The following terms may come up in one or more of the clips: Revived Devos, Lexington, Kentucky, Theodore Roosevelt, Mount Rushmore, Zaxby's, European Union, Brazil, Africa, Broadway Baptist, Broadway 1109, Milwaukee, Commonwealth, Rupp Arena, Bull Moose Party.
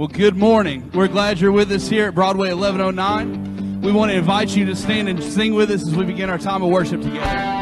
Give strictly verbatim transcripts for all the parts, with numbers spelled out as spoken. Well, good morning. We're glad you're with us here at Broadway eleven oh nine. We want to invite you to stand and sing with us as we begin our time of worship together.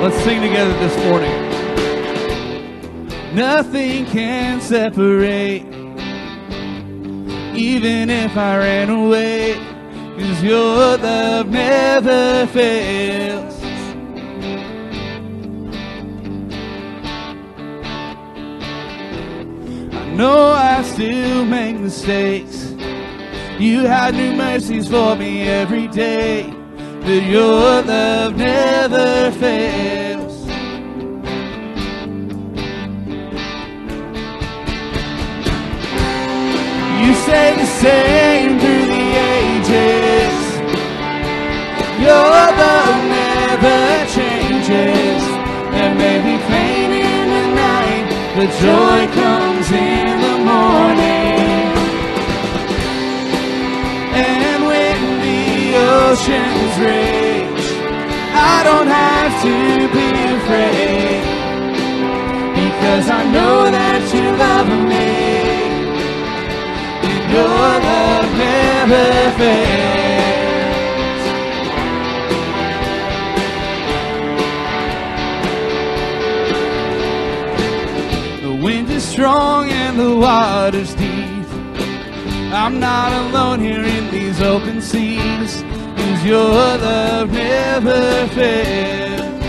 Let's sing together this morning. Nothing can separate, even if I ran away, 'cause your love never fails. I know I still make mistakes. You had new mercies for me every day, but your love never fails. You stay the same through the ages. Your love never changes. There may be pain in the night, but joy comes in the morning. And when the ocean rage, I don't have to be afraid, because I know that you love me, and your love never fails. The wind is strong and the water's deep. I'm not alone here in these open seas. Your love never fails.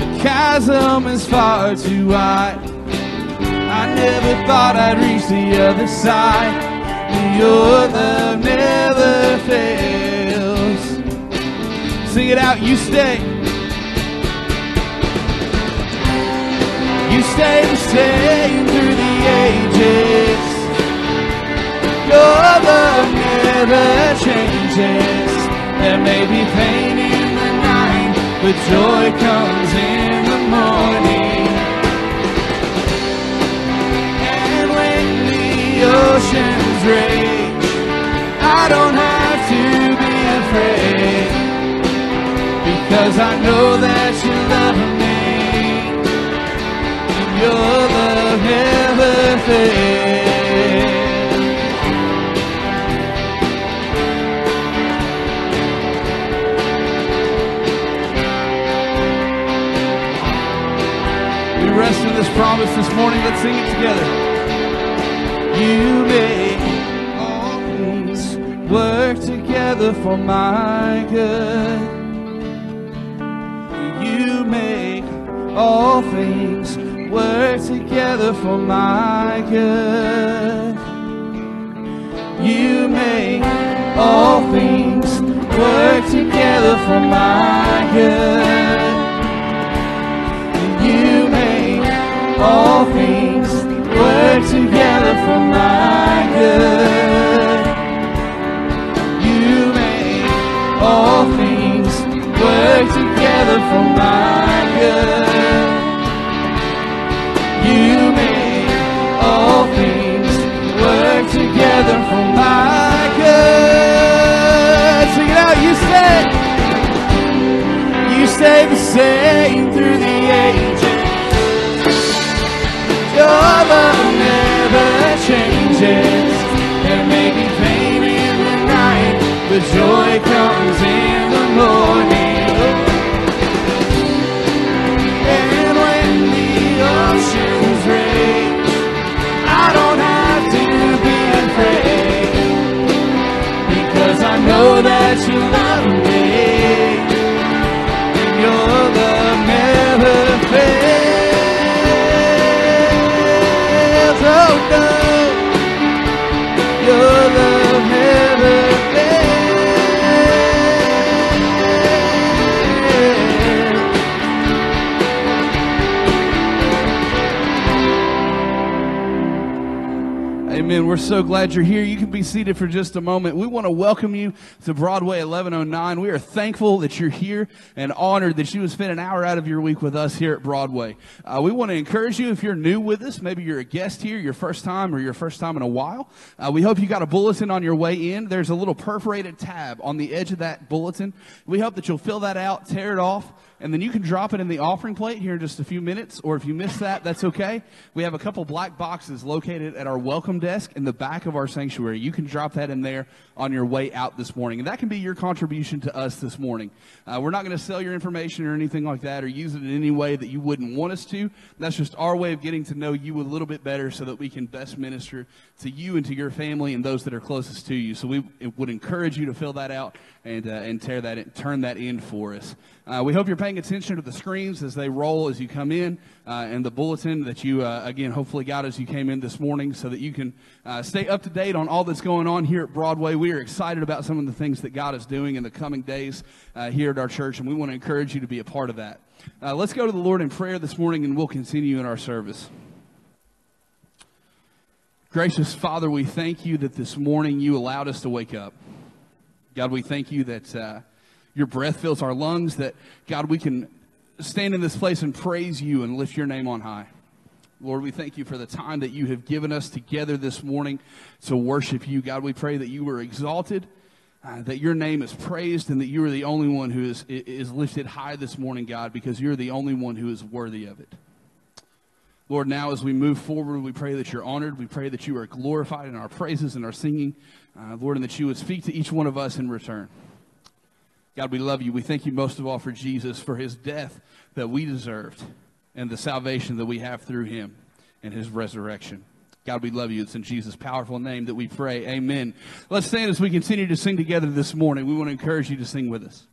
The chasm is far too wide. I never thought I'd reach the other side. Your love never fails. Sing it out, you stay. You stay the same through the ages. Your love never changes. There may be pain in the night, but joy comes in the morning. And when the oceans rage, I don't have to be afraid, because I know that you love me. Your love never fails. We rest in this promise this morning. Let's sing it together. You make all things work together for my good. You make all things work together for my good. You make all things work together for my good. You make all things work together for my good. You make all things work together for my good. You make all things work together for my good. Sing it out, you stay. You stay the same through the ages. Your love never changes. There may be pain in the night, but joy comes in the morning. And when the ocean rage, I don't have to be afraid, because I know that you love me, and your love never fails. Oh no, your love never fails. Amen. We're so glad you're here. You can be seated for just a moment. We want to welcome you to Broadway eleven oh nine. We are thankful that you're here and honored that you would spend an hour out of your week with us here at Broadway. Uh, we want to encourage you, if you're new with us, maybe you're a guest here, your first time or your first time in a while. Uh, we hope you got a bulletin on your way in. There's a little perforated tab on the edge of that bulletin. We hope that you'll fill that out, tear it off, and then you can drop it in the offering plate here in just a few minutes, or if you miss that, that's okay. We have a couple black boxes located at our welcome desk in the back of our sanctuary. You can drop that in there on your way out this morning, and that can be your contribution to us this morning. Uh, we're not going to sell your information or anything like that or use it in any way that you wouldn't want us to. That's just our way of getting to know you a little bit better so that we can best minister to you and to your family and those that are closest to you. So we would encourage you to fill that out and, uh, and tear that in, turn that in for us. Uh, we hope you're paying attention to the screens as they roll as you come in, uh, and the bulletin that you, uh, again, hopefully got as you came in this morning so that you can uh, stay up to date on all that's going on here at Broadway. We are excited about some of the things that God is doing in the coming days uh, here at our church, and we want to encourage you to be a part of that. Uh, let's go to the Lord in prayer this morning, and we'll continue in our service. Gracious Father, we thank you that this morning you allowed us to wake up. God, we thank you that... Uh, Your breath fills our lungs, that, God, we can stand in this place and praise you and lift your name on high. Lord, we thank you for the time that you have given us together this morning to worship you. God, we pray that you are exalted, uh, that your name is praised, and that you are the only one who is, is lifted high this morning, God, because you're the only one who is worthy of it. Lord, now as we move forward, we pray that you're honored. We pray that you are glorified in our praises and our singing, uh, Lord, and that you would speak to each one of us in return. God, we love you. We thank you most of all for Jesus, for his death that we deserved and the salvation that we have through him and his resurrection. God, we love you. It's in Jesus' powerful name that we pray. Amen. Let's stand as we continue to sing together this morning. We want to encourage you to sing with us.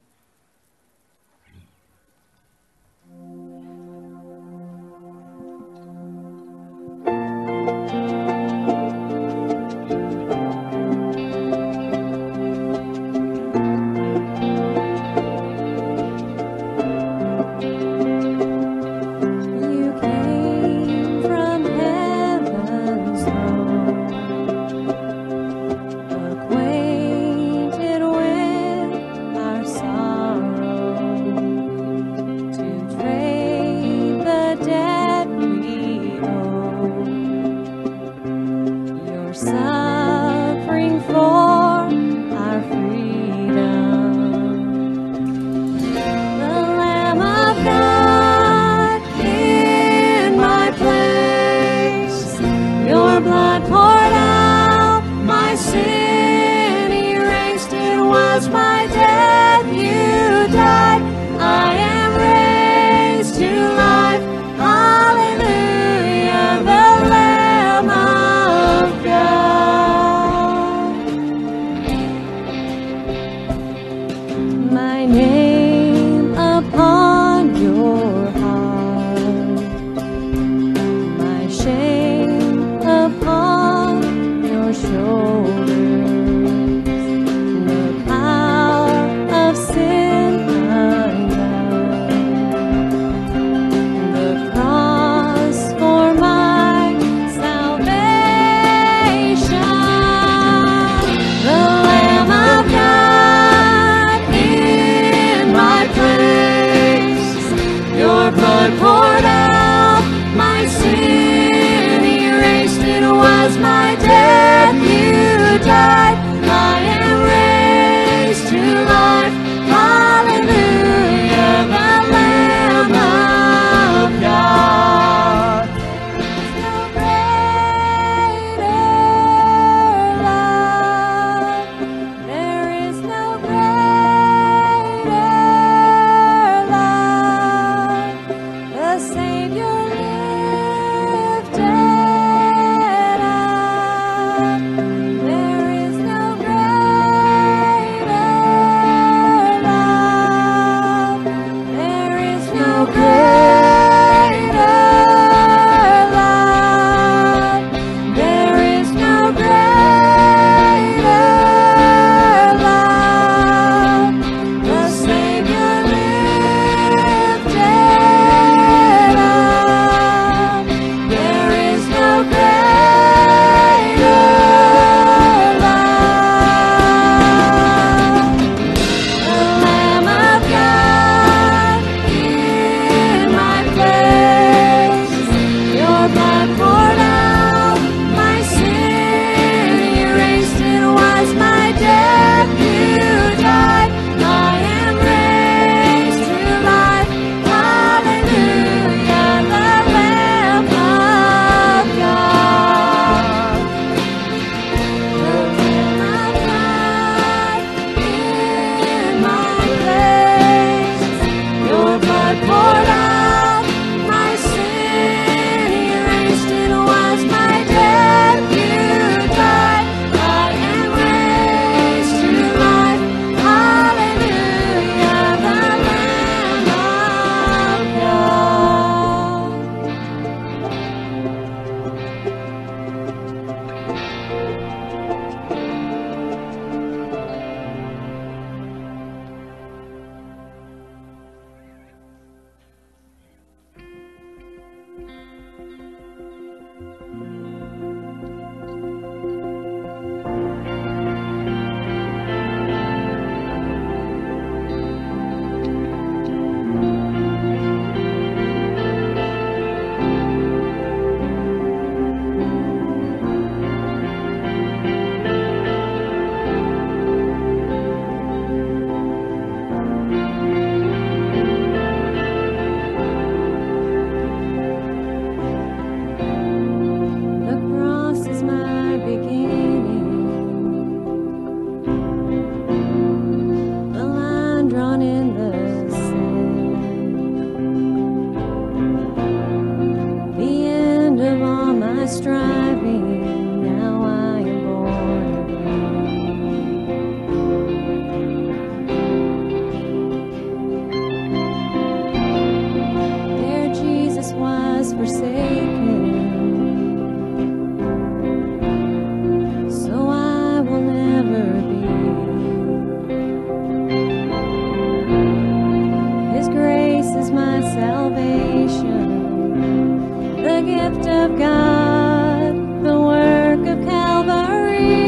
salvation, the gift of God, the work of Calvary.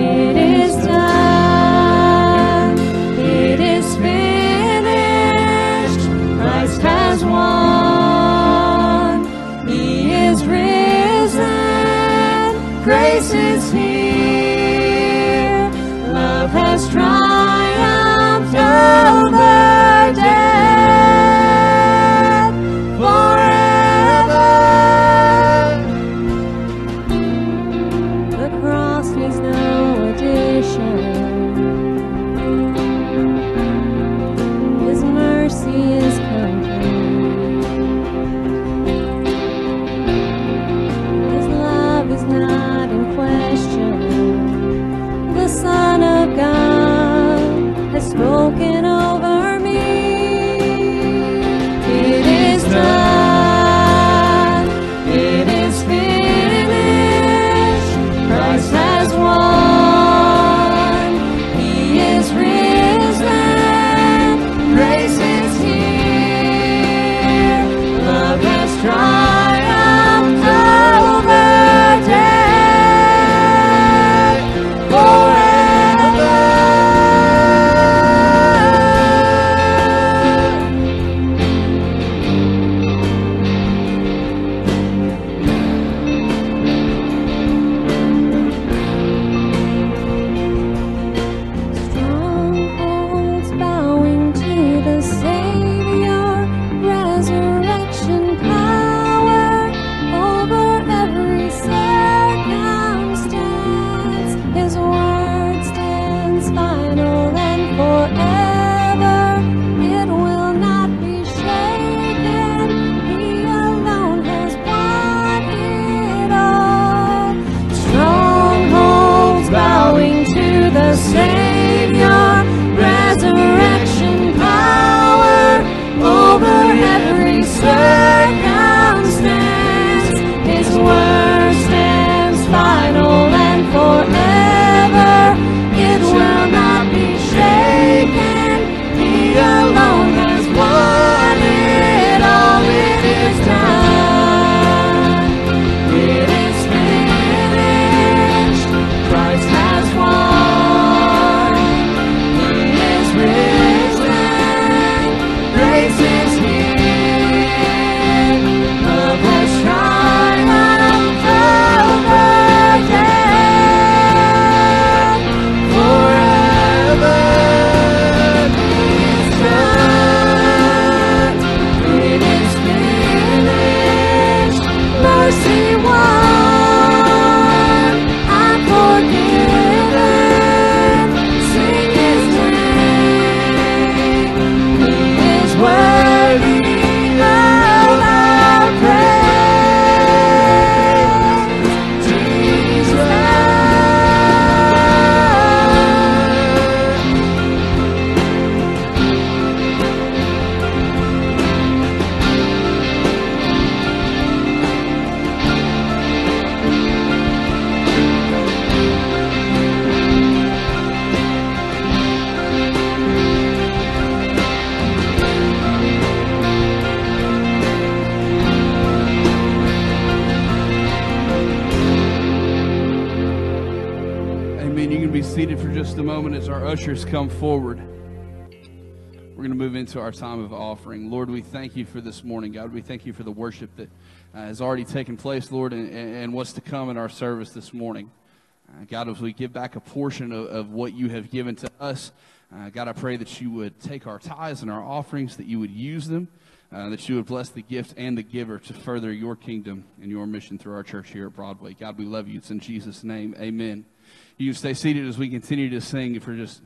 It is done, it is finished, Christ has won, He is risen, grace is here, love has triumphed over death. Ushers come forward. We're going to move into our time of offering. Lord, we thank you for this morning, God. We thank you for the worship that uh, has already taken place, Lord, and, and what's to come in our service this morning. Uh, God, as we give back a portion of, of what you have given to us, uh, God, I pray that you would take our tithes and our offerings, that you would use them, uh, that you would bless the gift and the giver to further your kingdom and your mission through our church here at Broadway. God, we love you. It's in Jesus' name. Amen. You stay seated as we continue to sing. If we're just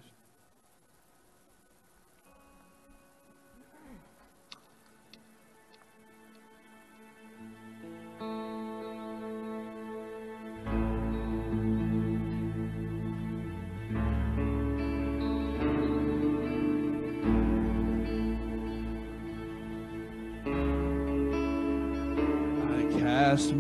I cast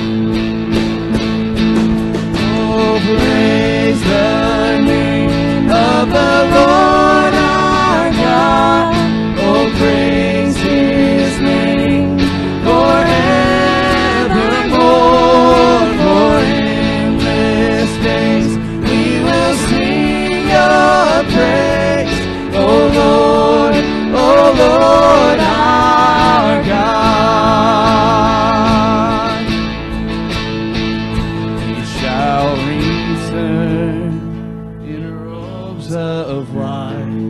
Oh, praise the name of the Lord our God. Oh, praise his name forevermore. For endless days we will sing your praise, O Lord. Lord our God, he shall return in robes of light.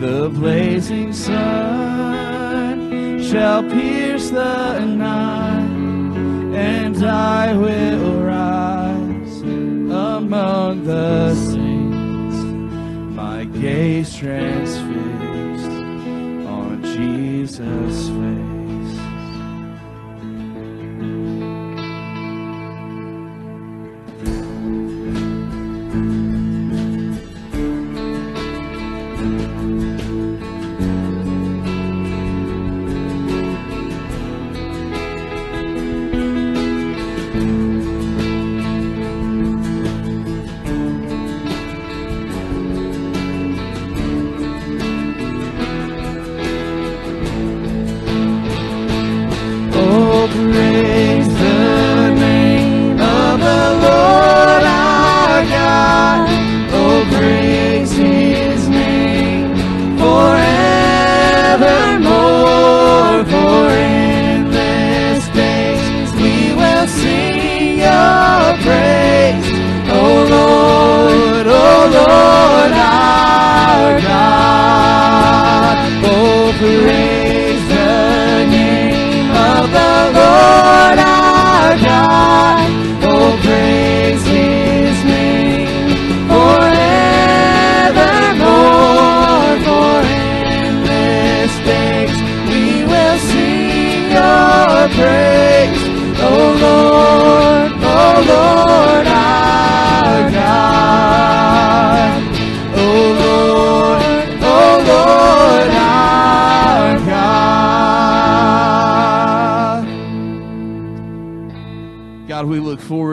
The blazing sun shall pierce the night, and I will rise among the saints, my gaze transfixed Jesus' face.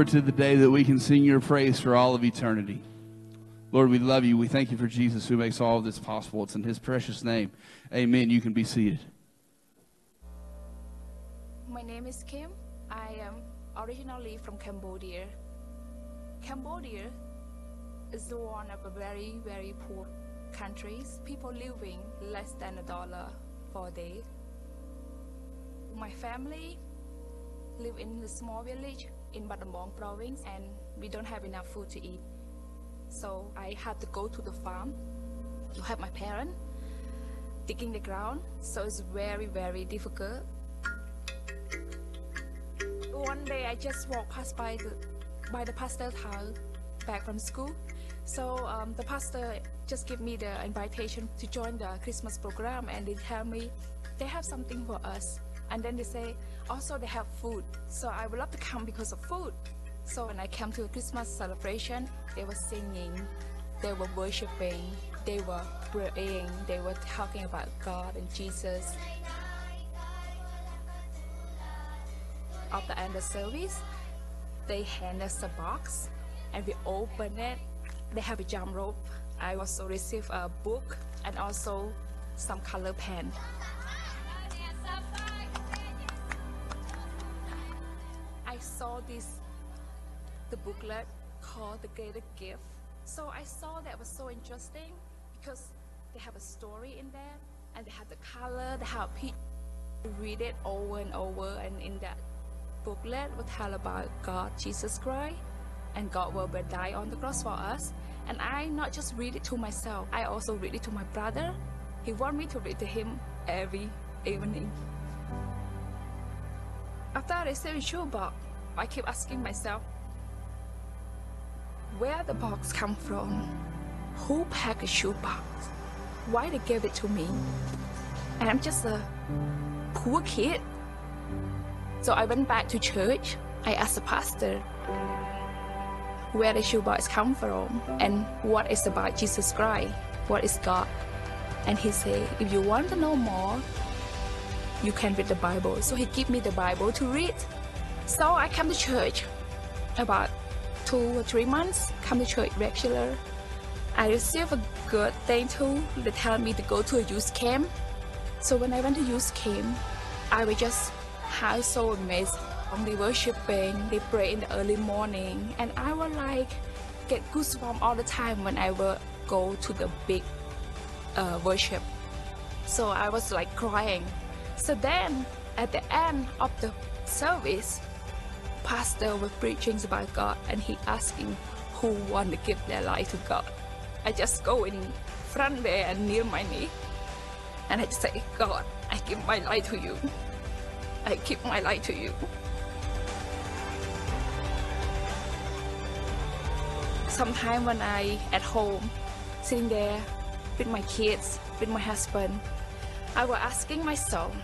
To the day that we can sing your praise for all of eternity. Lord, we love you. We thank you for Jesus who makes all of this possible. It's in his precious name. Amen. You can be seated. My name is Kim. I am originally from Cambodia. Cambodia is one of a very, very poor countries. People living less than a dollar for a day. My family live in a small village in Battambang province, and we don't have enough food to eat. So I had to go to the farm to help my parents digging the ground. So it's very, very difficult. One day I just walked past by the by the pastor Thao back from school. So um, the pastor just gave me the invitation to join the Christmas program, and they tell me they have something for us. And then they say also they have food. So I would love to come because of food. So when I came to a Christmas celebration, they were singing, they were worshiping, they were praying, they were talking about God and Jesus. At the end of service, they hand us a box and we open it. They have a jump rope. I also received a book and also some color pen. I saw this, the booklet called The Greater Gift. So I saw that was so interesting because they have a story in there and they have the color, they have people read it over and over, and in that booklet will tell about God, Jesus Christ, and God will die on the cross for us. And I not just read it to myself, I also read it to my brother. He wanted me to read to him every evening. After I received a shoebox, I keep asking myself, where the box come from? Who packed a shoebox? Why they gave it to me? And I'm just a poor kid. So I went back to church. I asked the pastor where the shoebox come from and what is about Jesus Christ, what is God. And he said, if you want to know more, you can read the Bible. So he gave me the Bible to read. So I come to church about two or three months, come to church regular. I received a good thing too. They tell me to go to a youth camp. So when I went to youth camp, I was just how so amazed. They worshiping, they pray in the early morning, and I would like get goosebumps all the time when I would go to the big uh, worship. So I was like crying. So then at the end of the service, pastor was preaching about God and he asking who want to give their life to God. I just go in front there and kneel my knee and I just say, God, I give my life to you. I give my life to you. Sometimes when I at home, sitting there with my kids, with my husband, I was asking myself,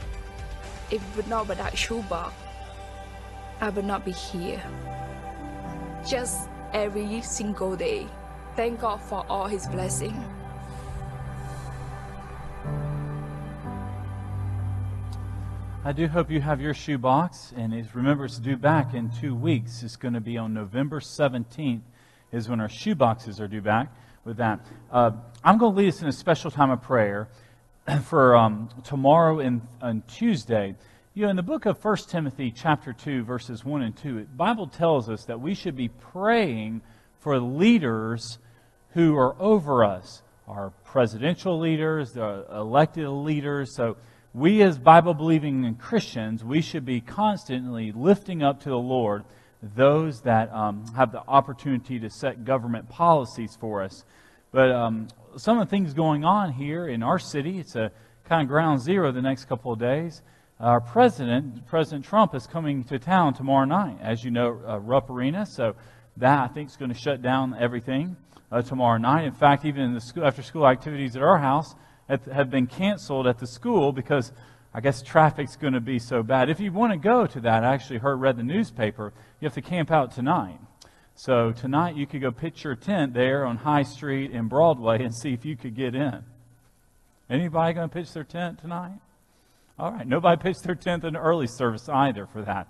if it would not be that shoebox, I would not be here. Just every single day, thank God for all His blessing. I do hope you have your shoebox, and it, remember, it's due back in two weeks. It's going to be on November seventeenth. Is when our shoe boxes are due back with that. Uh, I'm going to lead us in a special time of prayer for um, tomorrow and, and Tuesday. You know, in the book of First Timothy chapter two, verses one and two, the Bible tells us that we should be praying for leaders who are over us, our presidential leaders, the elected leaders. So we as Bible-believing and Christians, we should be constantly lifting up to the Lord those that um, have the opportunity to set government policies for us. But um, some of the things going on here in our city, it's a kind of ground zero the next couple of days. Our president, President Trump, is coming to town tomorrow night, as you know, uh, Rupp Arena. So that, I think, is going to shut down everything uh, tomorrow night. In fact, even the school, after-school activities at our house at, have been canceled at the school because I guess traffic's going to be so bad. If you want to go to that, I actually heard, read the newspaper, you have to camp out tonight. So tonight you could go pitch your tent there on High Street in Broadway and see if you could get in. Anybody going to pitch their tent tonight? All right, nobody pitched their tent in the early service either for that.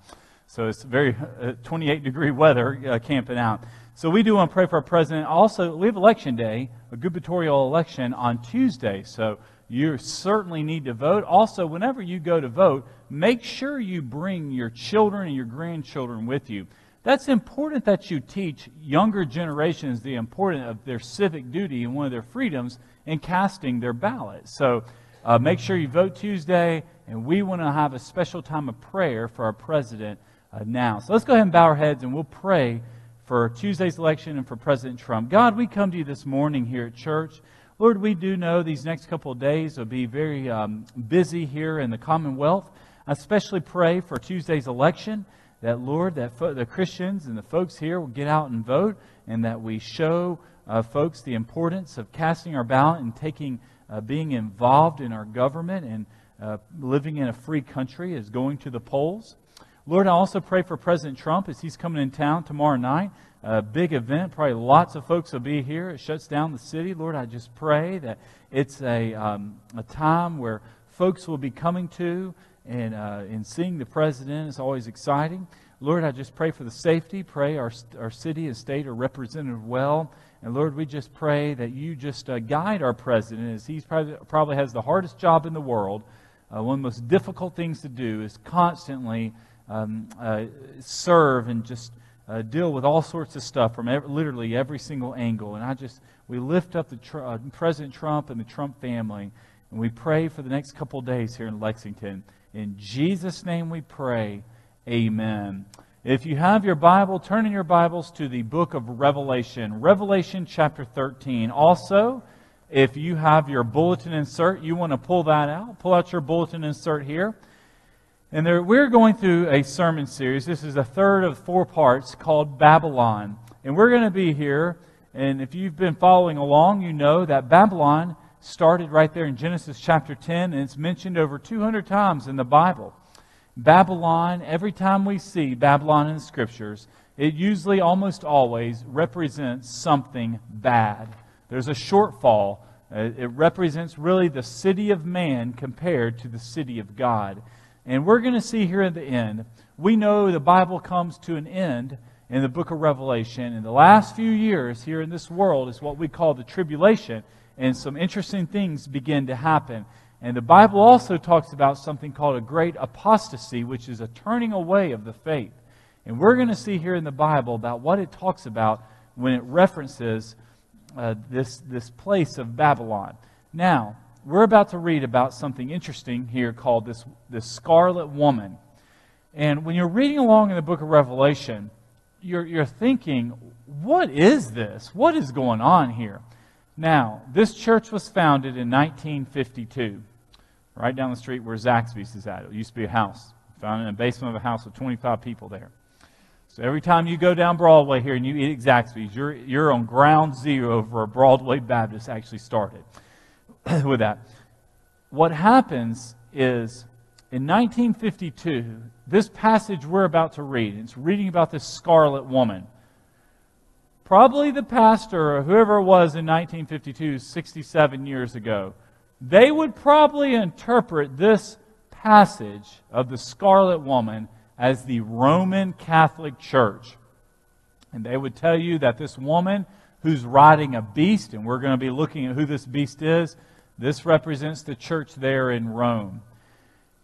So it's very uh, twenty-eight degree weather uh, camping out. So we do want to pray for our president. Also, we have election day, a gubernatorial election on Tuesday. So you certainly need to vote. Also, whenever you go to vote, make sure you bring your children and your grandchildren with you. That's important that you teach younger generations the importance of their civic duty and one of their freedoms in casting their ballot. So uh, make sure you vote Tuesday, and we want to have a special time of prayer for our president uh, now. So let's go ahead and bow our heads, and we'll pray for Tuesday's election and for President Trump. God, we come to you this morning here at church. Lord, we do know these next couple of days will be very um, busy here in the Commonwealth. I especially pray for Tuesday's election that, Lord, that fo the Christians and the folks here will get out and vote, and that we show uh, folks the importance of casting our ballot and taking, uh, being involved in our government, and uh, living in a free country is going to the polls. Lord, I also pray for President Trump as he's coming in town tomorrow night. A big event, probably lots of folks will be here. It shuts down the city. Lord, I just pray that it's a, um, a time where folks will be coming to and, uh, and seeing the president is always exciting. Lord, I just pray for the safety. Pray our, our city and state are represented well. And Lord, we just pray that you just uh, guide our president, as he probably, probably has the hardest job in the world. Uh, one of the most difficult things to do is constantly Um, uh, serve and just uh, deal with all sorts of stuff from every, literally every single angle. And I just, we lift up the tr uh, President Trump and the Trump family, and we pray for the next couple days here in Lexington. In Jesus' name we pray, amen. If you have your Bible, turn in your Bibles to the book of Revelation, Revelation chapter thirteen. Also, if you have your bulletin insert, you want to pull that out, pull out your bulletin insert here. And there, we're going through a sermon series. This is a third of four parts called Babylon. And we're going to be here, and if you've been following along, you know that Babylon started right there in Genesis chapter ten, and it's mentioned over two hundred times in the Bible. Babylon, every time we see Babylon in the Scriptures, it usually, almost always, represents something bad. There's a shortfall. It represents really the city of man compared to the city of God. And we're going to see here at the end, we know the Bible comes to an end in the book of Revelation. And the last few years here in this world is what we call the tribulation. And some interesting things begin to happen. And the Bible also talks about something called a great apostasy, which is a turning away of the faith. And we're going to see here in the Bible about what it talks about when it references uh, this, this place of Babylon. Now, we're about to read about something interesting here called this, this Scarlet Woman. And when you're reading along in the book of Revelation, you're, you're thinking, what is this? What is going on here? Now, this church was founded in nineteen fifty-two, right down the street where Zaxby's is at. It used to be a house, found in the basement of a house with twenty-five people there. So every time you go down Broadway here and you eat at Zaxby's, you're, you're on ground zero for a Broadway Baptist actually started. With that, what happens is in nineteen fifty-two, this passage we're about to read, it's reading about this Scarlet Woman. Probably the pastor or whoever it was in nineteen fifty-two, sixty-seven years ago, they would probably interpret this passage of the Scarlet Woman as the Roman Catholic Church. And they would tell you that this woman who's riding a beast, and we're going to be looking at who this beast is, this represents the church there in Rome.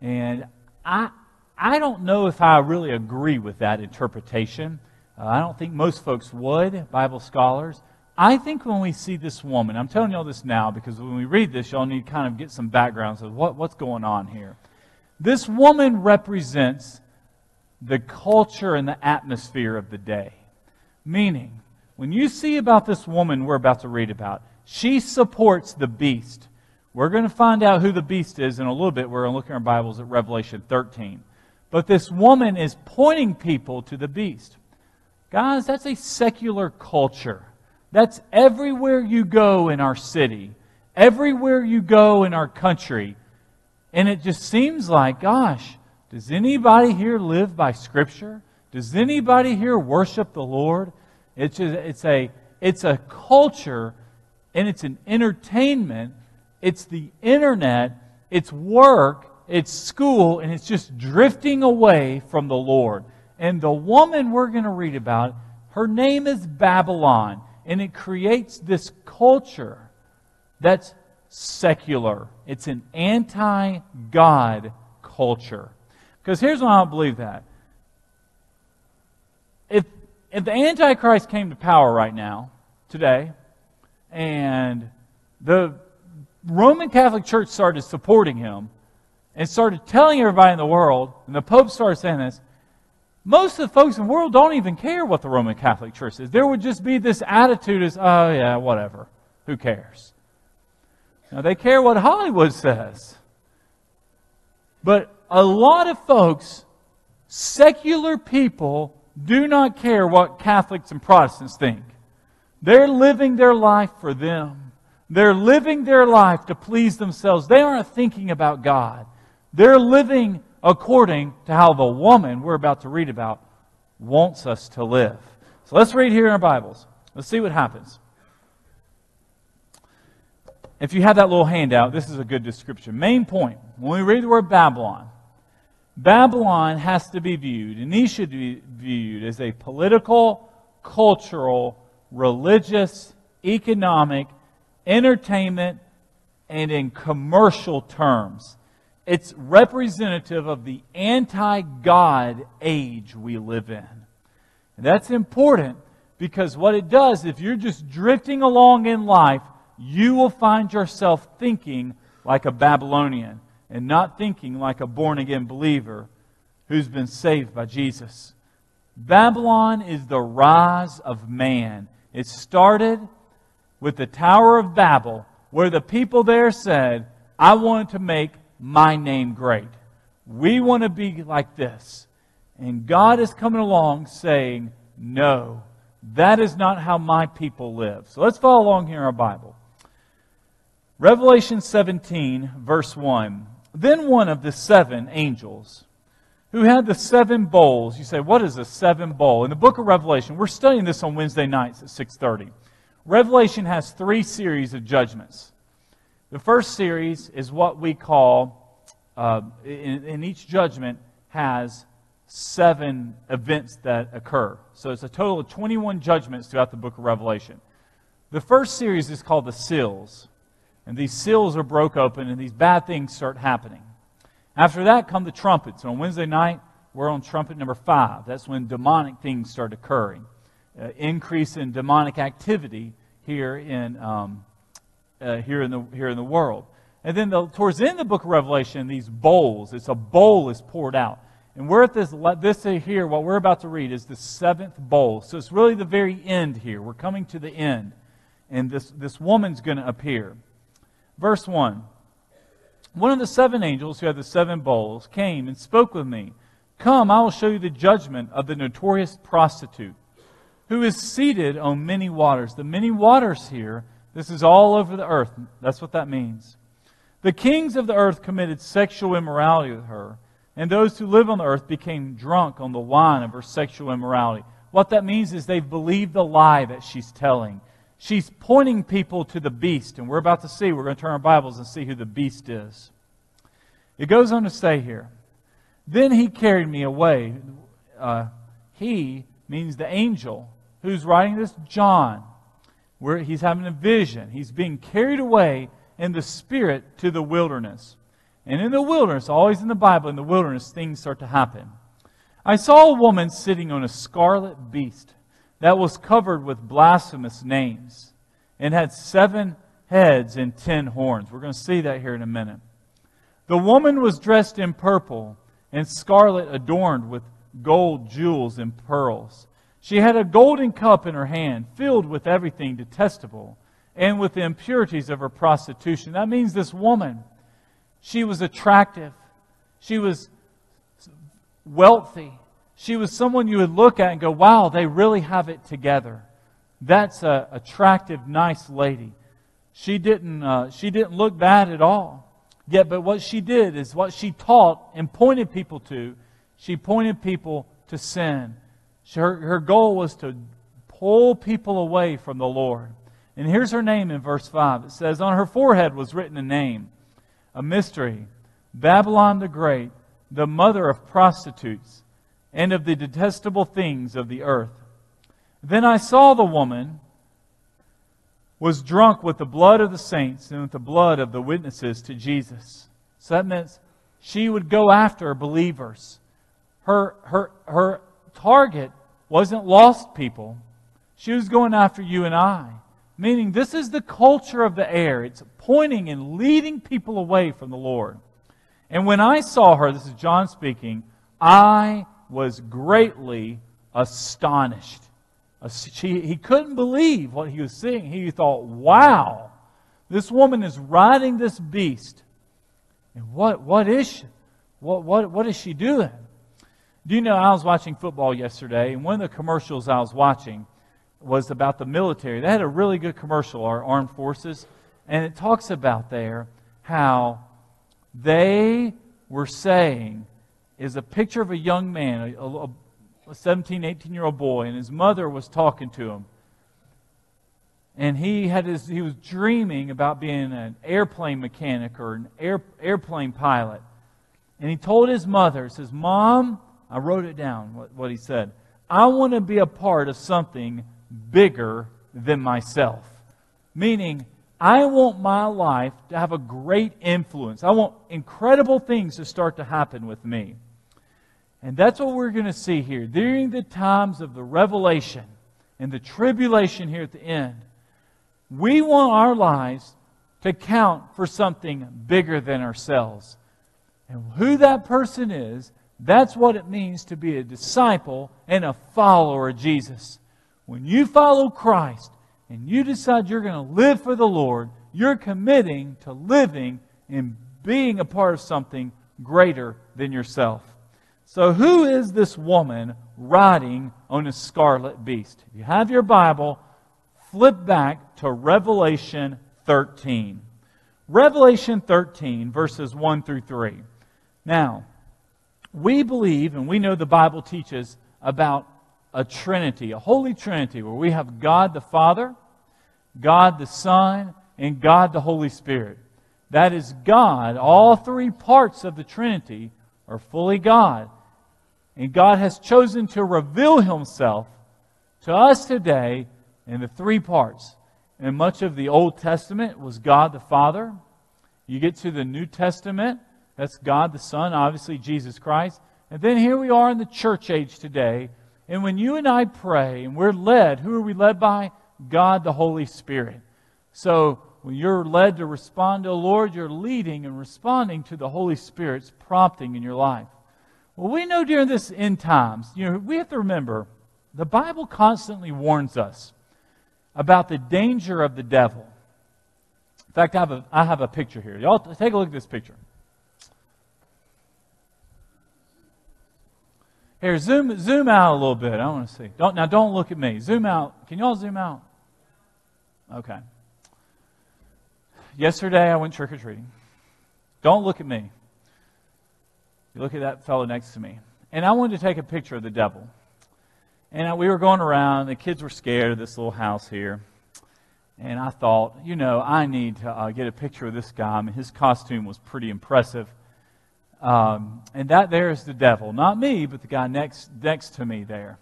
And I, I don't know if I really agree with that interpretation. Uh, I don't think most folks would, Bible scholars. I think when we see this woman, I'm telling you all this now because when we read this, y'all need to kind of get some background. So what, what's going on here? This woman represents the culture and the atmosphere of the day. Meaning, when you see about this woman we're about to read about, she supports the beast. We're going to find out who the beast is in a little bit. We're going to look in our Bibles at Revelation thirteen. But this woman is pointing people to the beast. Guys, that's a secular culture. That's everywhere you go in our city, everywhere you go in our country. And it just seems like, gosh, does anybody here live by Scripture? Does anybody here worship the Lord? It's, just, it's, a, it's a culture, and it's an entertainment. It's the internet, it's work, it's school, and it's just drifting away from the Lord. And the woman we're going to read about, her name is Babylon, and it creates this culture that's secular. It's an anti-God culture. Because here's why I believe that. If If the Antichrist came to power right now, today, and the Roman Catholic Church started supporting him and started telling everybody in the world, and the Pope started saying this, most of the folks in the world don't even care what the Roman Catholic Church is. There would just be this attitude as, oh yeah, whatever, who cares? Now they care what Hollywood says. But a lot of folks Secular people do not care what Catholics and Protestants think. They're living their life for them. They're living their life to please themselves. They aren't thinking about God. They're living according to how the woman we're about to read about wants us to live. So let's read here in our Bibles. Let's see what happens. If you have that little handout, this is a good description. Main point. When we read the word Babylon, Babylon has to be viewed, and these should be viewed as a political, cultural, religious, economic, entertainment, and in commercial terms. It's representative of the anti-God age we live in. And that's important because what it does, if you're just drifting along in life, you will find yourself thinking like a Babylonian and not thinking like a born-again believer who's been saved by Jesus. Babylon is the rise of man. It started with the Tower of Babel, where the people there said, I want to make my name great. We want to be like this. And God is coming along saying, no, that is not how my people live. So let's follow along here in our Bible. Revelation seventeen, verse one. Then one of the seven angels who had the seven bowls. You say, what is a seven bowl? In the book of Revelation, we're studying this on Wednesday nights at six thirty. Revelation has three series of judgments. The first series is what we call, uh, in, in each judgment has seven events that occur. So it's a total of twenty-one judgments throughout the book of Revelation. The first series is called the seals. And these seals are broke open and these bad things start happening. After that come the trumpets. And on Wednesday night, we're on trumpet number five. That's when demonic things start occurring. Uh, increase in demonic activity here in um, uh, here in the here in the world. And then the, towards the end of the book of Revelation, these bowls. It's a bowl is poured out. And we're at this this here. What we're about to read is the seventh bowl. So it's really the very end here. We're coming to the end, and this this woman's going to appear. Verse one. One of the seven angels who had the seven bowls came and spoke with me. Come, I will show you the judgment of the notorious prostitute who is seated on many waters. The many waters here, this is all over the earth. That's what that means. The kings of the earth committed sexual immorality with her, and those who live on the earth became drunk on the wine of her sexual immorality. What that means is they've believed the lie that she's telling. She's pointing people to the beast, and we're about to see. We're going to turn our Bibles and see who the beast is. It goes on to say here, then he carried me away. Uh, he means the angel who's writing this, John, where he's having a vision. He's being carried away in the spirit to the wilderness. And in the wilderness, always in the Bible, in the wilderness, things start to happen. I saw a woman sitting on a scarlet beast that was covered with blasphemous names and had seven heads and ten horns. We're going to see that here in a minute. The woman was dressed in purple and scarlet, adorned with gold, jewels, and pearls. She had a golden cup in her hand, filled with everything detestable and with the impurities of her prostitution. That means this woman, she was attractive. She was wealthy. She was someone you would look at and go, wow, they really have it together. That's an attractive, nice lady. She didn't, uh, she didn't look bad at all. Yet, but what she did is what she taught and pointed people to, she pointed people to sin. She, her, her goal was to pull people away from the Lord. And here's her name in verse five. It says, on her forehead was written a name, a mystery, Babylon the Great, the mother of prostitutes, and of the detestable things of the earth. Then I saw the woman was drunk with the blood of the saints and with the blood of the witnesses to Jesus. So that meant she would go after believers. Her, her, her target wasn't lost people. She was going after you and I. Meaning this is the culture of the air. It's pointing and leading people away from the Lord. And when I saw her, this is John speaking, I was greatly astonished. He couldn't believe what he was seeing. He thought, wow, this woman is riding this beast. And what, what is she? What, what, what is she doing? Do you know, I was watching football yesterday, and one of the commercials I was watching was about the military. They had a really good commercial, our armed forces, and it talks about there how they were saying, is a picture of a young man, a, a, a seventeen, eighteen-year-old boy, and his mother was talking to him. And he had his, he was dreaming about being an airplane mechanic or an air, airplane pilot. And he told his mother, says, Mom, I wrote it down, what, what he said. I want to be a part of something bigger than myself. Meaning, I want my life to have a great influence. I want incredible things to start to happen with me. And that's what we're going to see here. During the times of the revelation and the tribulation here at the end, we want our lives to count for something bigger than ourselves. And who that person is, that's what it means to be a disciple and a follower of Jesus. When you follow Christ and you decide you're going to live for the Lord, you're committing to living and being a part of something greater than yourself. So who is this woman riding on a scarlet beast? If you have your Bible, flip back to Revelation thirteen. Revelation thirteen, verses one through three. Now, we believe, and we know the Bible teaches about a Trinity, a Holy Trinity, where we have God the Father, God the Son, and God the Holy Spirit. That is God. All three parts of the Trinity are fully God. And God has chosen to reveal Himself to us today in the three parts. And much of the Old Testament was God the Father. You get to the New Testament, that's God the Son, obviously Jesus Christ. And then here we are in the church age today. And when you and I pray and we're led, who are we led by? God the Holy Spirit. So when you're led to respond to the Lord, you're leading and responding to the Holy Spirit's prompting in your life. Well, we know during this end times, you know, we have to remember, the Bible constantly warns us about the danger of the devil. In fact, I have a, I have a picture here. Y'all take a look at this picture. Here, zoom zoom out a little bit. I want to see. Don't now don't look at me. Zoom out. Can y'all zoom out? Okay. Yesterday I went trick-or-treating. Don't look at me. You look at that fellow next to me. And I wanted to take a picture of the devil. And we were going around, the kids were scared of this little house here. And I thought, you know, I need to uh, get a picture of this guy. I mean, his costume was pretty impressive. Um, and that there is the devil. Not me, but the guy next next to me there.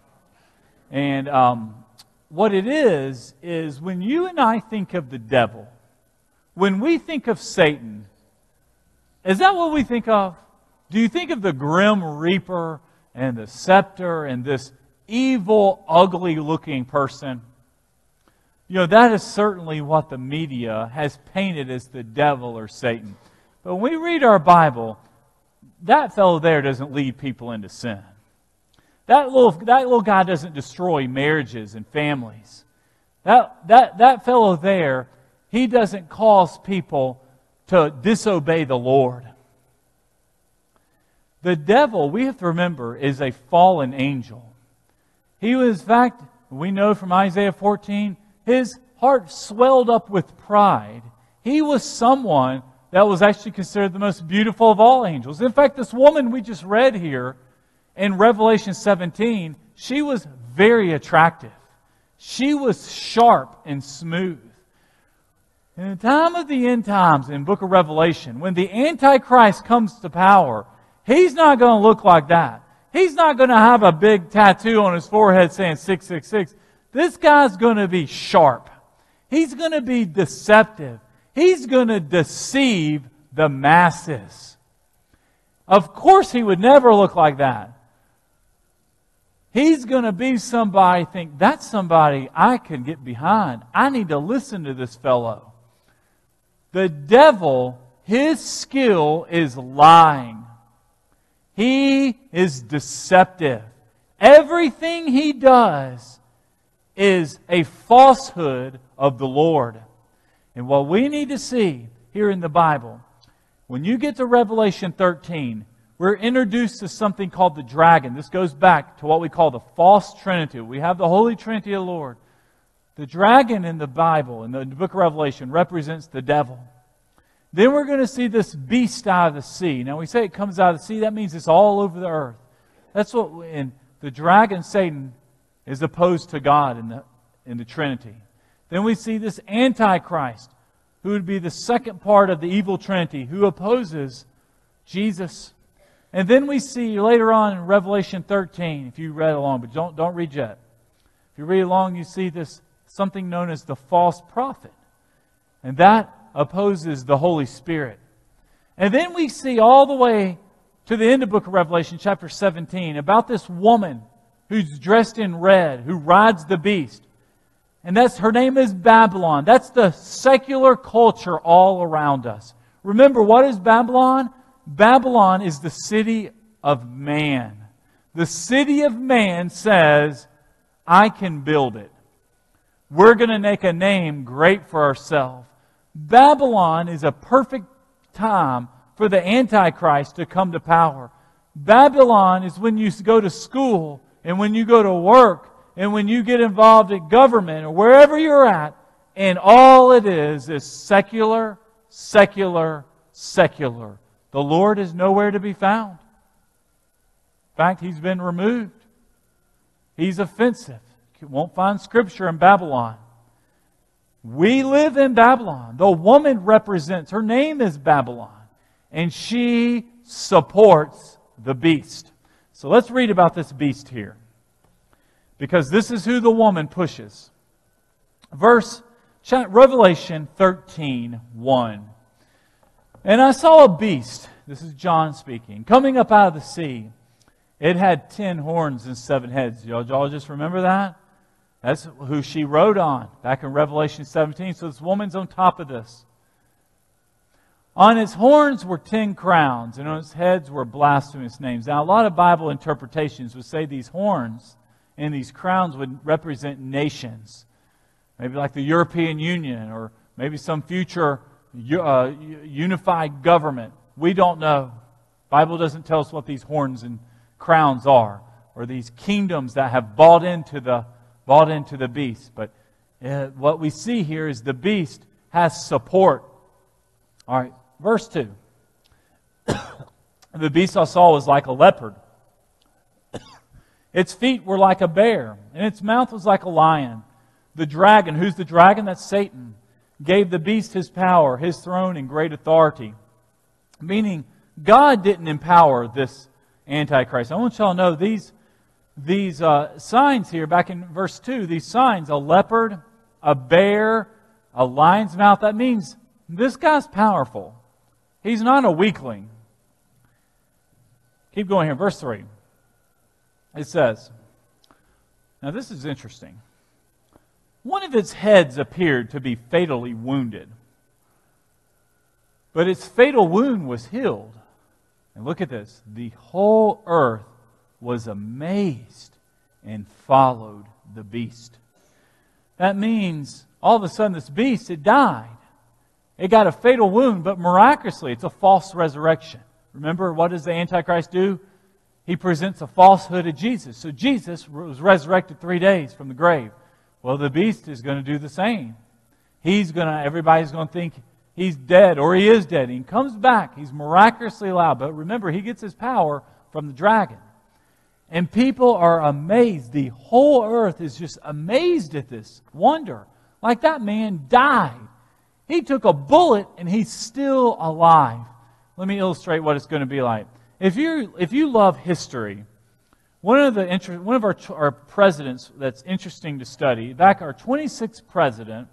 And um, what it is, is when you and I think of the devil, when we think of Satan, is that what we think of? Do you think of the grim reaper and the scepter and this evil, ugly-looking person? You know, that is certainly what the media has painted as the devil or Satan. But when we read our Bible, that fellow there doesn't lead people into sin. That little, that little guy doesn't destroy marriages and families. That, that, that fellow there, he doesn't cause people to disobey the Lord. The devil, we have to remember, is a fallen angel. He was, in fact, we know from Isaiah fourteen, his heart swelled up with pride. He was someone that was actually considered the most beautiful of all angels. In fact, this woman we just read here in Revelation seventeen, she was very attractive. She was sharp and smooth. In the time of the end times in the book of Revelation, when the Antichrist comes to power, he's not going to look like that. He's not going to have a big tattoo on his forehead saying six six six. This guy's going to be sharp. He's going to be deceptive. He's going to deceive the masses. Of course he would never look like that. He's going to be somebody, think, that's somebody I can get behind. I need to listen to this fellow. The devil, his skill is lying. He is deceptive. Everything he does is a falsehood of the Lord. And what we need to see here in the Bible, when you get to Revelation thirteen, we're introduced to something called the dragon. This goes back to what we call the false trinity. We have the Holy Trinity of the Lord. The dragon in the Bible, in the book of Revelation, represents the devil. Then we're going to see this beast out of the sea. Now, we say it comes out of the sea. That means it's all over the earth. That's what, and the dragon, Satan, is opposed to God in the, in the Trinity. Then we see this Antichrist, who would be the second part of the evil Trinity, who opposes Jesus. And then we see later on in Revelation thirteen, if you read along, but don't, don't read yet. If you read along, you see this something known as the false prophet. And that opposes the Holy Spirit. And then we see all the way to the end of the book of Revelation, chapter seventeen, about this woman who's dressed in red, who rides the beast. And that's, her name is Babylon. That's the secular culture all around us. Remember, what is Babylon? Babylon is the city of man. The city of man says, I can build it. We're going to make a name great for ourselves. Babylon is a perfect time for the Antichrist to come to power. Babylon is when you go to school and when you go to work and when you get involved in government or wherever you're at, and all it is is secular, secular, secular. The Lord is nowhere to be found. In fact, He's been removed. He's offensive. You won't find Scripture in Babylon. We live in Babylon. The woman represents, her name is Babylon, and she supports the beast. So let's read about this beast here, because this is who the woman pushes. Verse, Revelation thirteen, one. And I saw a beast, this is John speaking, coming up out of the sea. It had ten horns and seven heads. Y'all, y'all just remember that? That's who she rode on back in Revelation seventeen. So this woman's on top of this. On its horns were ten crowns, and on its heads were blasphemous names. Now, a lot of Bible interpretations would say these horns and these crowns would represent nations. Maybe like the European Union, or maybe some future uh, unified government. We don't know. The Bible doesn't tell us what these horns and crowns are, or these kingdoms that have bought into the bought into the beast. But uh, what we see here is the beast has support. All right, verse two. The beast I saw was like a leopard. Its feet were like a bear, and its mouth was like a lion. The dragon, who's the dragon? That's Satan, gave the beast his power, his throne, and great authority. Meaning, God didn't empower this Antichrist. I want y'all to know these These uh, signs here, back in verse two, these signs, a leopard, a bear, a lion's mouth, that means this guy's powerful. He's not a weakling. Keep going here, verse three. It says, now this is interesting. One of its heads appeared to be fatally wounded, but its fatal wound was healed. And look at this, the whole earth was amazed and followed the beast. That means all of a sudden this beast, it died. It got a fatal wound, but miraculously it's a false resurrection. Remember, what does the Antichrist do? He presents a falsehood of Jesus. So Jesus was resurrected three days from the grave. Well, the beast is going to do the same. He's going to, everybody's going to think he's dead, or he is dead. He comes back. He's miraculously alive. But remember, he gets his power from the dragon. And people are amazed. The whole earth is just amazed at this wonder. Like, that man died. He took a bullet and he's still alive. Let me illustrate what it's going to be like. If you if you love history, one of the inter- one of our, our presidents that's interesting to study, back our twenty-sixth president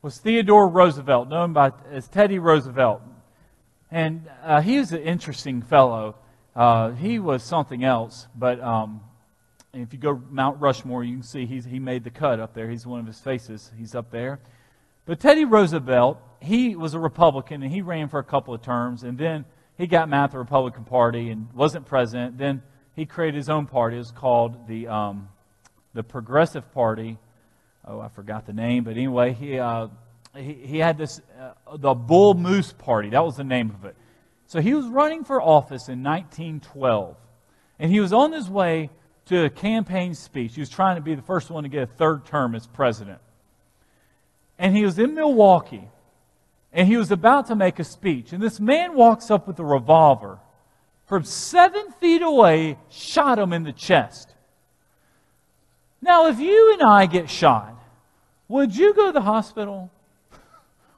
was Theodore Roosevelt, known by as Teddy Roosevelt. And uh, he was an interesting fellow. Uh, he was something else, but um, if you go Mount Rushmore, you can see he's, he made the cut up there. He's one of his faces. He's up there. But Teddy Roosevelt, he was a Republican, and he ran for a couple of terms, and then he got mad at the Republican Party and wasn't president. Then he created his own party. It was called the um, the Progressive Party. Oh, I forgot the name, but anyway, he uh, he, he had this, uh, the Bull Moose Party. That was the name of it. So he was running for office in nineteen twelve, and he was on his way to a campaign speech. He was trying to be the first one to get a third term as president. And he was in Milwaukee, and he was about to make a speech. And this man walks up with a revolver from seven feet away, shot him in the chest. Now, if you and I get shot, would you go to the hospital?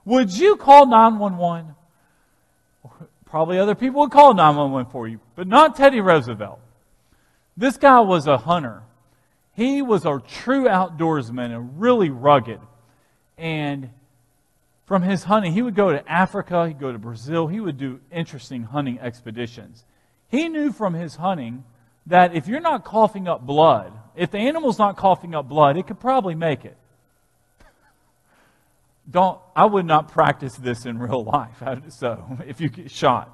Would you call nine one one? Probably other people would call nine one one for you, but not Teddy Roosevelt. This guy was a hunter. He was a true outdoorsman and really rugged. And from his hunting, he would go to Africa, he'd go to Brazil, he would do interesting hunting expeditions. He knew from his hunting that if you're not coughing up blood, if the animal's not coughing up blood, it could probably make it. Don't, I would not practice this in real life. So if you get shot,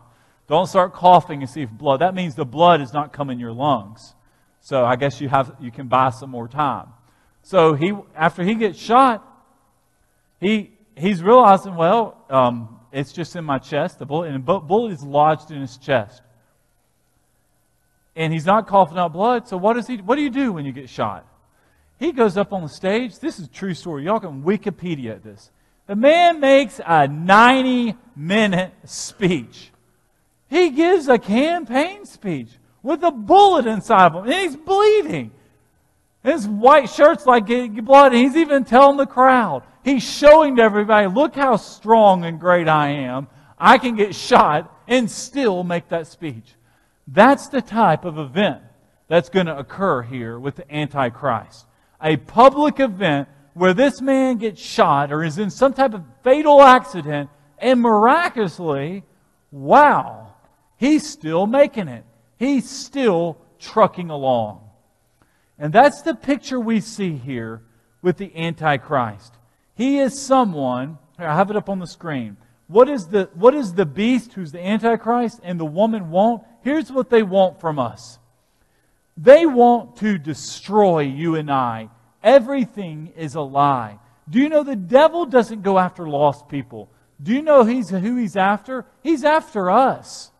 don't start coughing and see if blood. That means the blood is not coming in your lungs. So I guess you have you can buy some more time. So he after he gets shot, he he's realizing, well, um, it's just in my chest. The bullet and the bullet is lodged in his chest, and he's not coughing out blood. So what does he? What do you do when you get shot? He goes up on the stage. This is a true story. Y'all can Wikipedia at this. The man makes a ninety-minute speech. He gives a campaign speech with a bullet inside of him, and he's bleeding. His white shirt's like getting blood, and he's even telling the crowd. He's showing to everybody, look how strong and great I am. I can get shot and still make that speech. That's the type of event that's going to occur here with the Antichrist. A public event where this man gets shot or is in some type of fatal accident, and miraculously, wow, he's still making it. He's still trucking along. And that's the picture we see here with the Antichrist. He is someone, here, I have it up on the screen. What is the, what is the beast who's the Antichrist and the woman want? Here's what they want from us. They want to destroy you and I. Everything is a lie. Do you know the devil doesn't go after lost people? Do you know he's, who he's after? He's after us.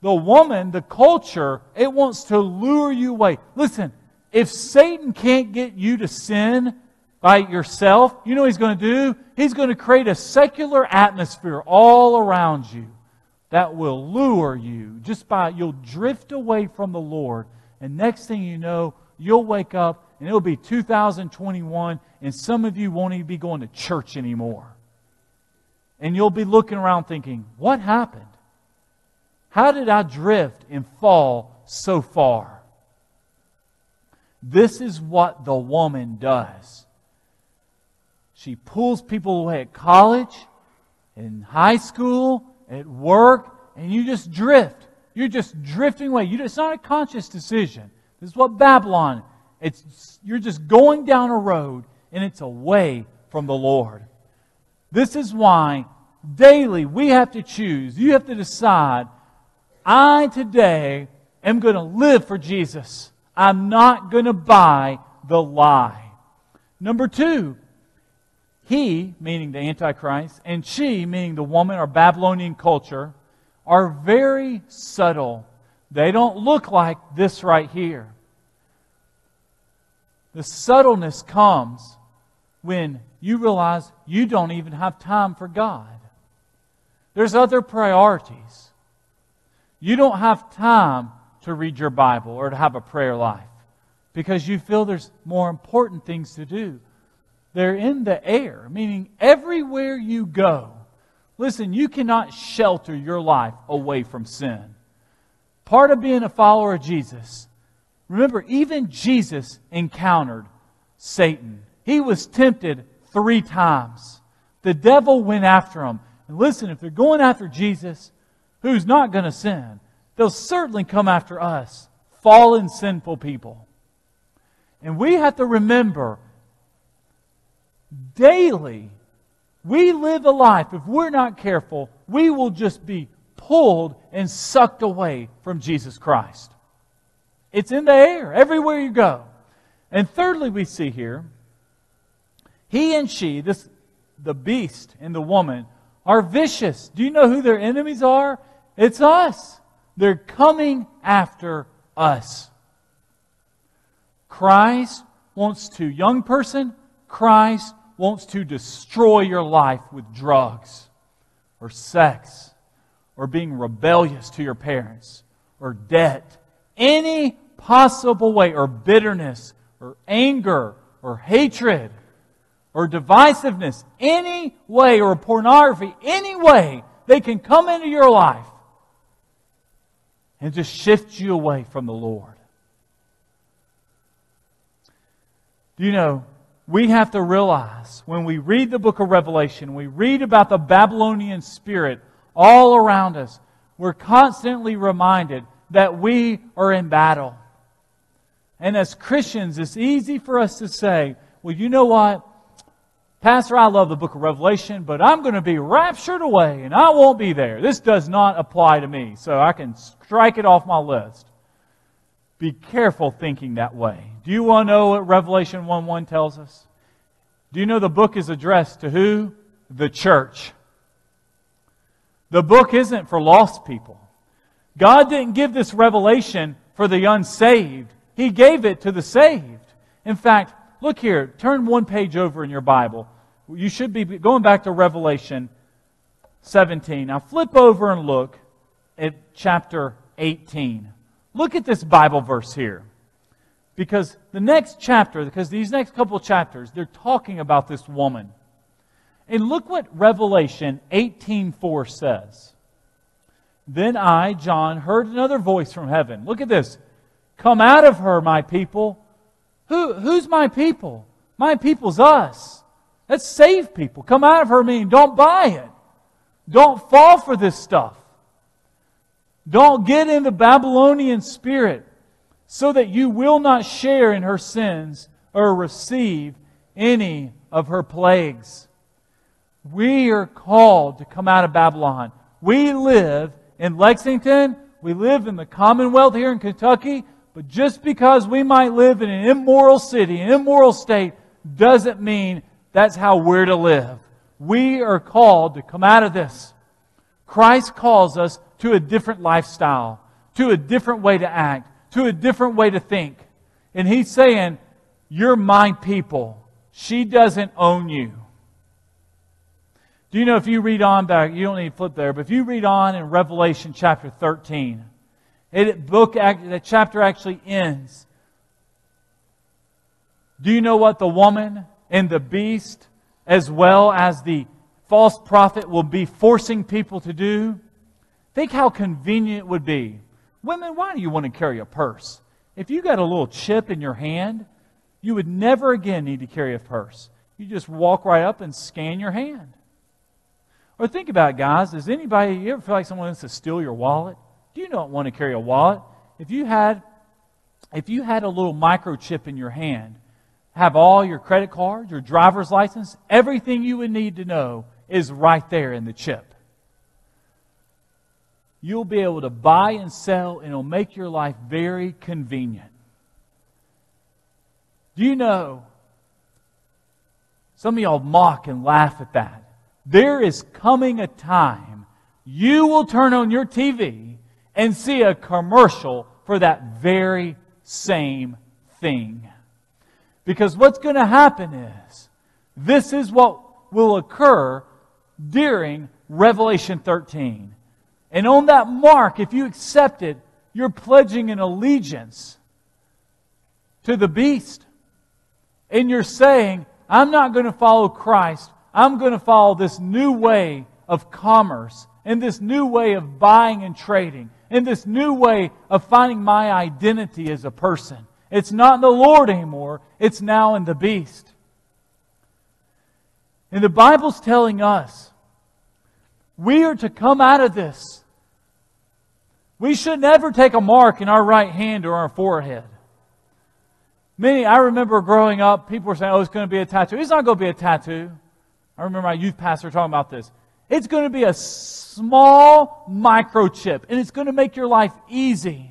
The woman, the culture, it wants to lure you away. Listen, if Satan can't get you to sin by yourself, you know what he's going to do? He's going to create a secular atmosphere all around you that will lure you. Just by, you'll drift away from the Lord. And next thing you know, you'll wake up and it'll be two thousand twenty-one and some of you won't even be going to church anymore. And you'll be looking around thinking, what happened? How did I drift and fall so far? This is what the woman does. She pulls people away at college, in high school, at work, and you just drift. You're just drifting away. You, it's not a conscious decision. This is what Babylon, it's you're just going down a road and it's away from the Lord. This is why daily we have to choose. You have to decide, I today am going to live for Jesus. I'm not going to buy the lie. Number two, he, meaning the Antichrist, and she, meaning the woman or Babylonian culture, are very subtle. They don't look like this right here. The subtleness comes when you realize you don't even have time for God. There's other priorities. You don't have time to read your Bible or to have a prayer life because you feel there's more important things to do. They're in the air, meaning everywhere you go. Listen, you cannot shelter your life away from sin. Part of being a follower of Jesus, remember, even Jesus encountered Satan. He was tempted three times. The devil went after him. And listen, if they're going after Jesus, who's not going to sin, they'll certainly come after us, fallen, sinful people. And we have to remember, daily, we live a life, if we're not careful, we will just be pulled and sucked away from Jesus Christ. It's in the air, everywhere you go. And thirdly, we see here, he and she, this the beast and the woman, are vicious. Do you know who their enemies are? It's us. They're coming after us. Christ wants to, young person, Christ wants to destroy your life with drugs or sex or being rebellious to your parents or debt. Any possible way, or bitterness or anger or hatred or divisiveness, any way, or pornography, any way they can come into your life and just shift you away from the Lord. You know, we have to realize when we read the book of Revelation, we read about the Babylonian spirit all around us, we're constantly reminded that we are in battle. And as Christians, it's easy for us to say, well, you know what? Pastor, I love the book of Revelation, but I'm going to be raptured away and I won't be there. This does not apply to me, so I can strike it off my list. Be careful thinking that way. Do you want to know what Revelation one one tells us? Do you know the book is addressed to who? The church. The book isn't for lost people. God didn't give this revelation for the unsaved. He gave it to the saved. In fact, look here, turn one page over in your Bible. You should be going back to Revelation seventeen. Now flip over and look at chapter eighteen. Look at this Bible verse here. Because the next chapter, because these next couple chapters, they're talking about this woman. And look what Revelation eighteen four says. Then I, John, heard another voice from heaven. Look at this. Come out of her, my people. Who, who's my people? My people's us. That's saved people. Come out of her, meaning don't buy it. Don't fall for this stuff. Don't get in the Babylonian spirit, so that you will not share in her sins or receive any of her plagues. We are called to come out of Babylon. We live in Lexington. We live in the Commonwealth here in Kentucky. But just because we might live in an immoral city, an immoral state, doesn't mean that's how we're to live. We are called to come out of this. Christ calls us to a different lifestyle, to a different way to act, to a different way to think. And He's saying, you're my people. She doesn't own you. Do you know, if you read on back, you don't need to flip there, but if you read on in Revelation chapter thirteen, it, book, that chapter actually ends. Do you know what the woman and the beast, as well as the false prophet, will be forcing people to do? Think how convenient it would be. Women, why do you want to carry a purse? If you got a little chip in your hand, you would never again need to carry a purse. You just walk right up and scan your hand. Or think about it, guys. Does anybody, you ever feel like someone wants to steal your wallet? Do you not want to carry a wallet? If you had, if you had a little microchip in your hand, have all your credit cards, your driver's license, everything you would need to know is right there in the chip. You'll be able to buy and sell, and it'll make your life very convenient. Do you know, some of y'all mock and laugh at that. There is coming a time you will turn on your T V and see a commercial for that very same thing. Because what's going to happen is, this is what will occur during Revelation thirteen. And on that mark, if you accept it, you're pledging an allegiance to the beast. And you're saying, I'm not going to follow Christ. I'm going to follow this new way of commerce and this new way of buying and trading and this new way of finding my identity as a person. It's not in the Lord anymore. It's now in the beast. And the Bible's telling us we are to come out of this. We should never take a mark in our right hand or our forehead. Many, I remember growing up, people were saying, oh, it's going to be a tattoo. It's not going to be a tattoo. I remember my youth pastor talking about this. It's going to be a small microchip, and it's going to make your life easy.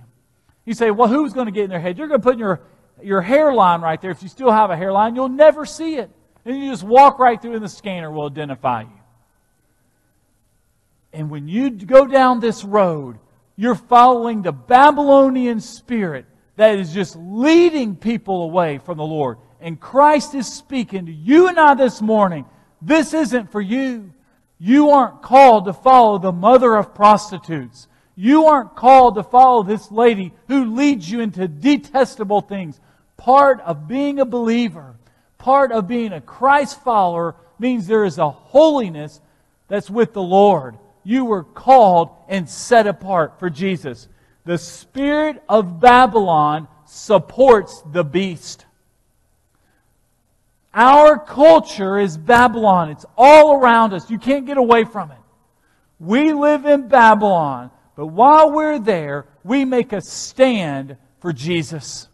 You say, well, who's going to get in their head? You're going to put in your, your hairline right there. If you still have a hairline, you'll never see it. And you just walk right through, and the scanner will identify you. And when you go down this road, you're following the Babylonian spirit that is just leading people away from the Lord. And Christ is speaking to you and I this morning. This isn't for you. You aren't called to follow the mother of prostitutes. You aren't called to follow this lady who leads you into detestable things. Part of being a believer, part of being a Christ follower, means there is a holiness that's with the Lord. You were called and set apart for Jesus. The spirit of Babylon supports the beast. Our culture is Babylon. It's all around us. You can't get away from it. We live in Babylon, but while we're there, we make a stand for Jesus.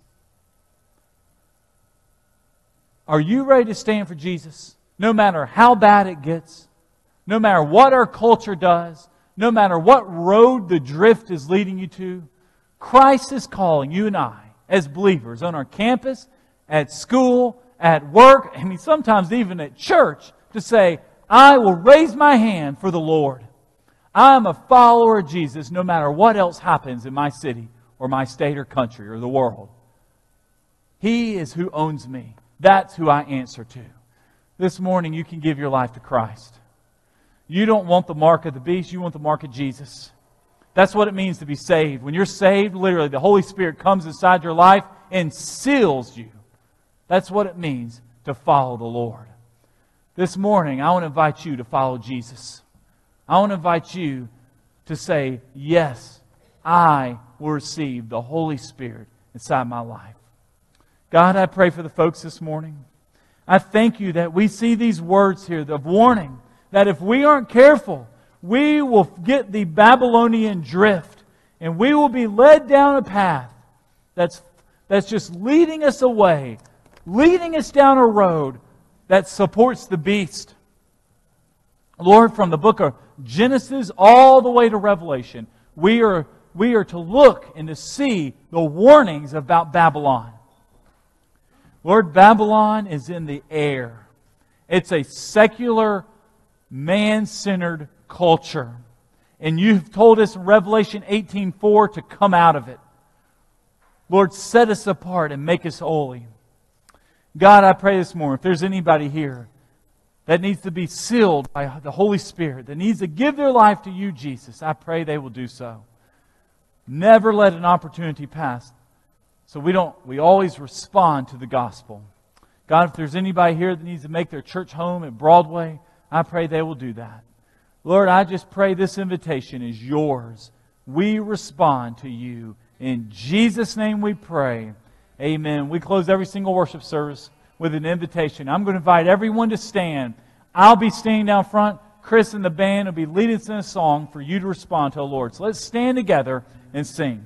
Are you ready to stand for Jesus? No matter how bad it gets, no matter what our culture does, no matter what road the drift is leading you to, Christ is calling you and I as believers on our campus, at school, at work, I mean sometimes even at church, to say, I will raise my hand for the Lord. I'm a follower of Jesus no matter what else happens in my city or my state or country or the world. He is who owns me. That's who I answer to. This morning you can give your life to Christ. You don't want the mark of the beast, you want the mark of Jesus. That's what it means to be saved. When you're saved, literally the Holy Spirit comes inside your life and seals you. That's what it means to follow the Lord. This morning, I want to invite you to follow Jesus. I want to invite you to say, yes, I will receive the Holy Spirit inside my life. God, I pray for the folks this morning. I thank you that we see these words here of warning that if we aren't careful, we will get the Babylonian drift and we will be led down a path that's, that's just leading us away, leading us down a road that supports the beast. Lord, from the book of Genesis all the way to Revelation, we are, we are to look and to see the warnings about Babylon. Lord, Babylon is in the air. It's a secular, man-centered culture. And you've told us in Revelation eighteen four to come out of it. Lord, set us apart and make us holy. God, I pray this morning, if there's anybody here that needs to be sealed by the Holy Spirit, that needs to give their life to you, Jesus, I pray they will do so. Never let an opportunity pass. So we don't, we always respond to the gospel. God, if there's anybody here that needs to make their church home at Broadway, I pray they will do that. Lord, I just pray this invitation is yours. We respond to you. In Jesus' name we pray. Amen. We close every single worship service with an invitation. I'm going to invite everyone to stand. I'll be standing down front. Chris and the band will be leading us in a song for you to respond to the Lord. So let's stand together and sing.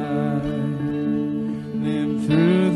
Through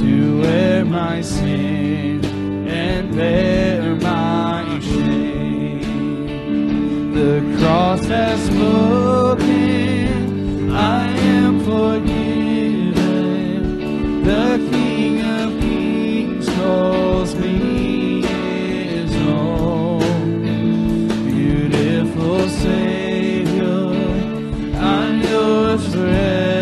to to wear my sin and bear my shame. The cross has spoken, I am forgiven. The King of Kings calls me his own. Beautiful Savior, I'm yours forever.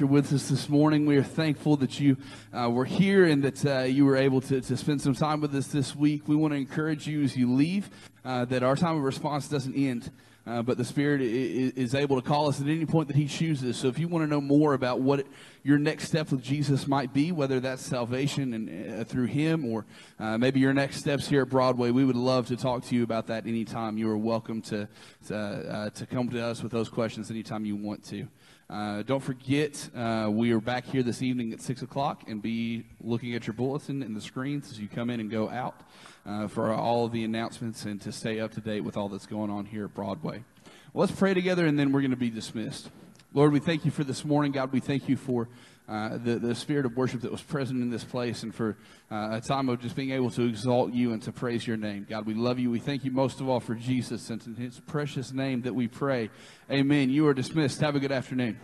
With us this morning. We are thankful that you uh, were here and that uh, you were able to, to spend some time with us this week. We want to encourage you as you leave uh, that our time of response doesn't end, uh, but the Spirit is, is able to call us at any point that He chooses. So if you want to know more about what it, your next step with Jesus might be, whether that's salvation and uh, through Him or uh, maybe your next steps here at Broadway, we would love to talk to you about that anytime. You are welcome to, to, uh, to come to us with those questions anytime you want to. Uh, don't forget, uh, we are back here this evening at six o'clock, and be looking at your bulletin and the screens as you come in and go out uh, for all of the announcements and to stay up to date with all that's going on here at Broadway. Well, let's pray together, and then we're going to be dismissed. Lord, we thank you for this morning. God, we thank you for uh, the, the spirit of worship that was present in this place, and for uh, a time of just being able to exalt you and to praise your name. God, we love you. We thank you most of all for Jesus, and in his precious name that we pray. Amen. You are dismissed. Have a good afternoon.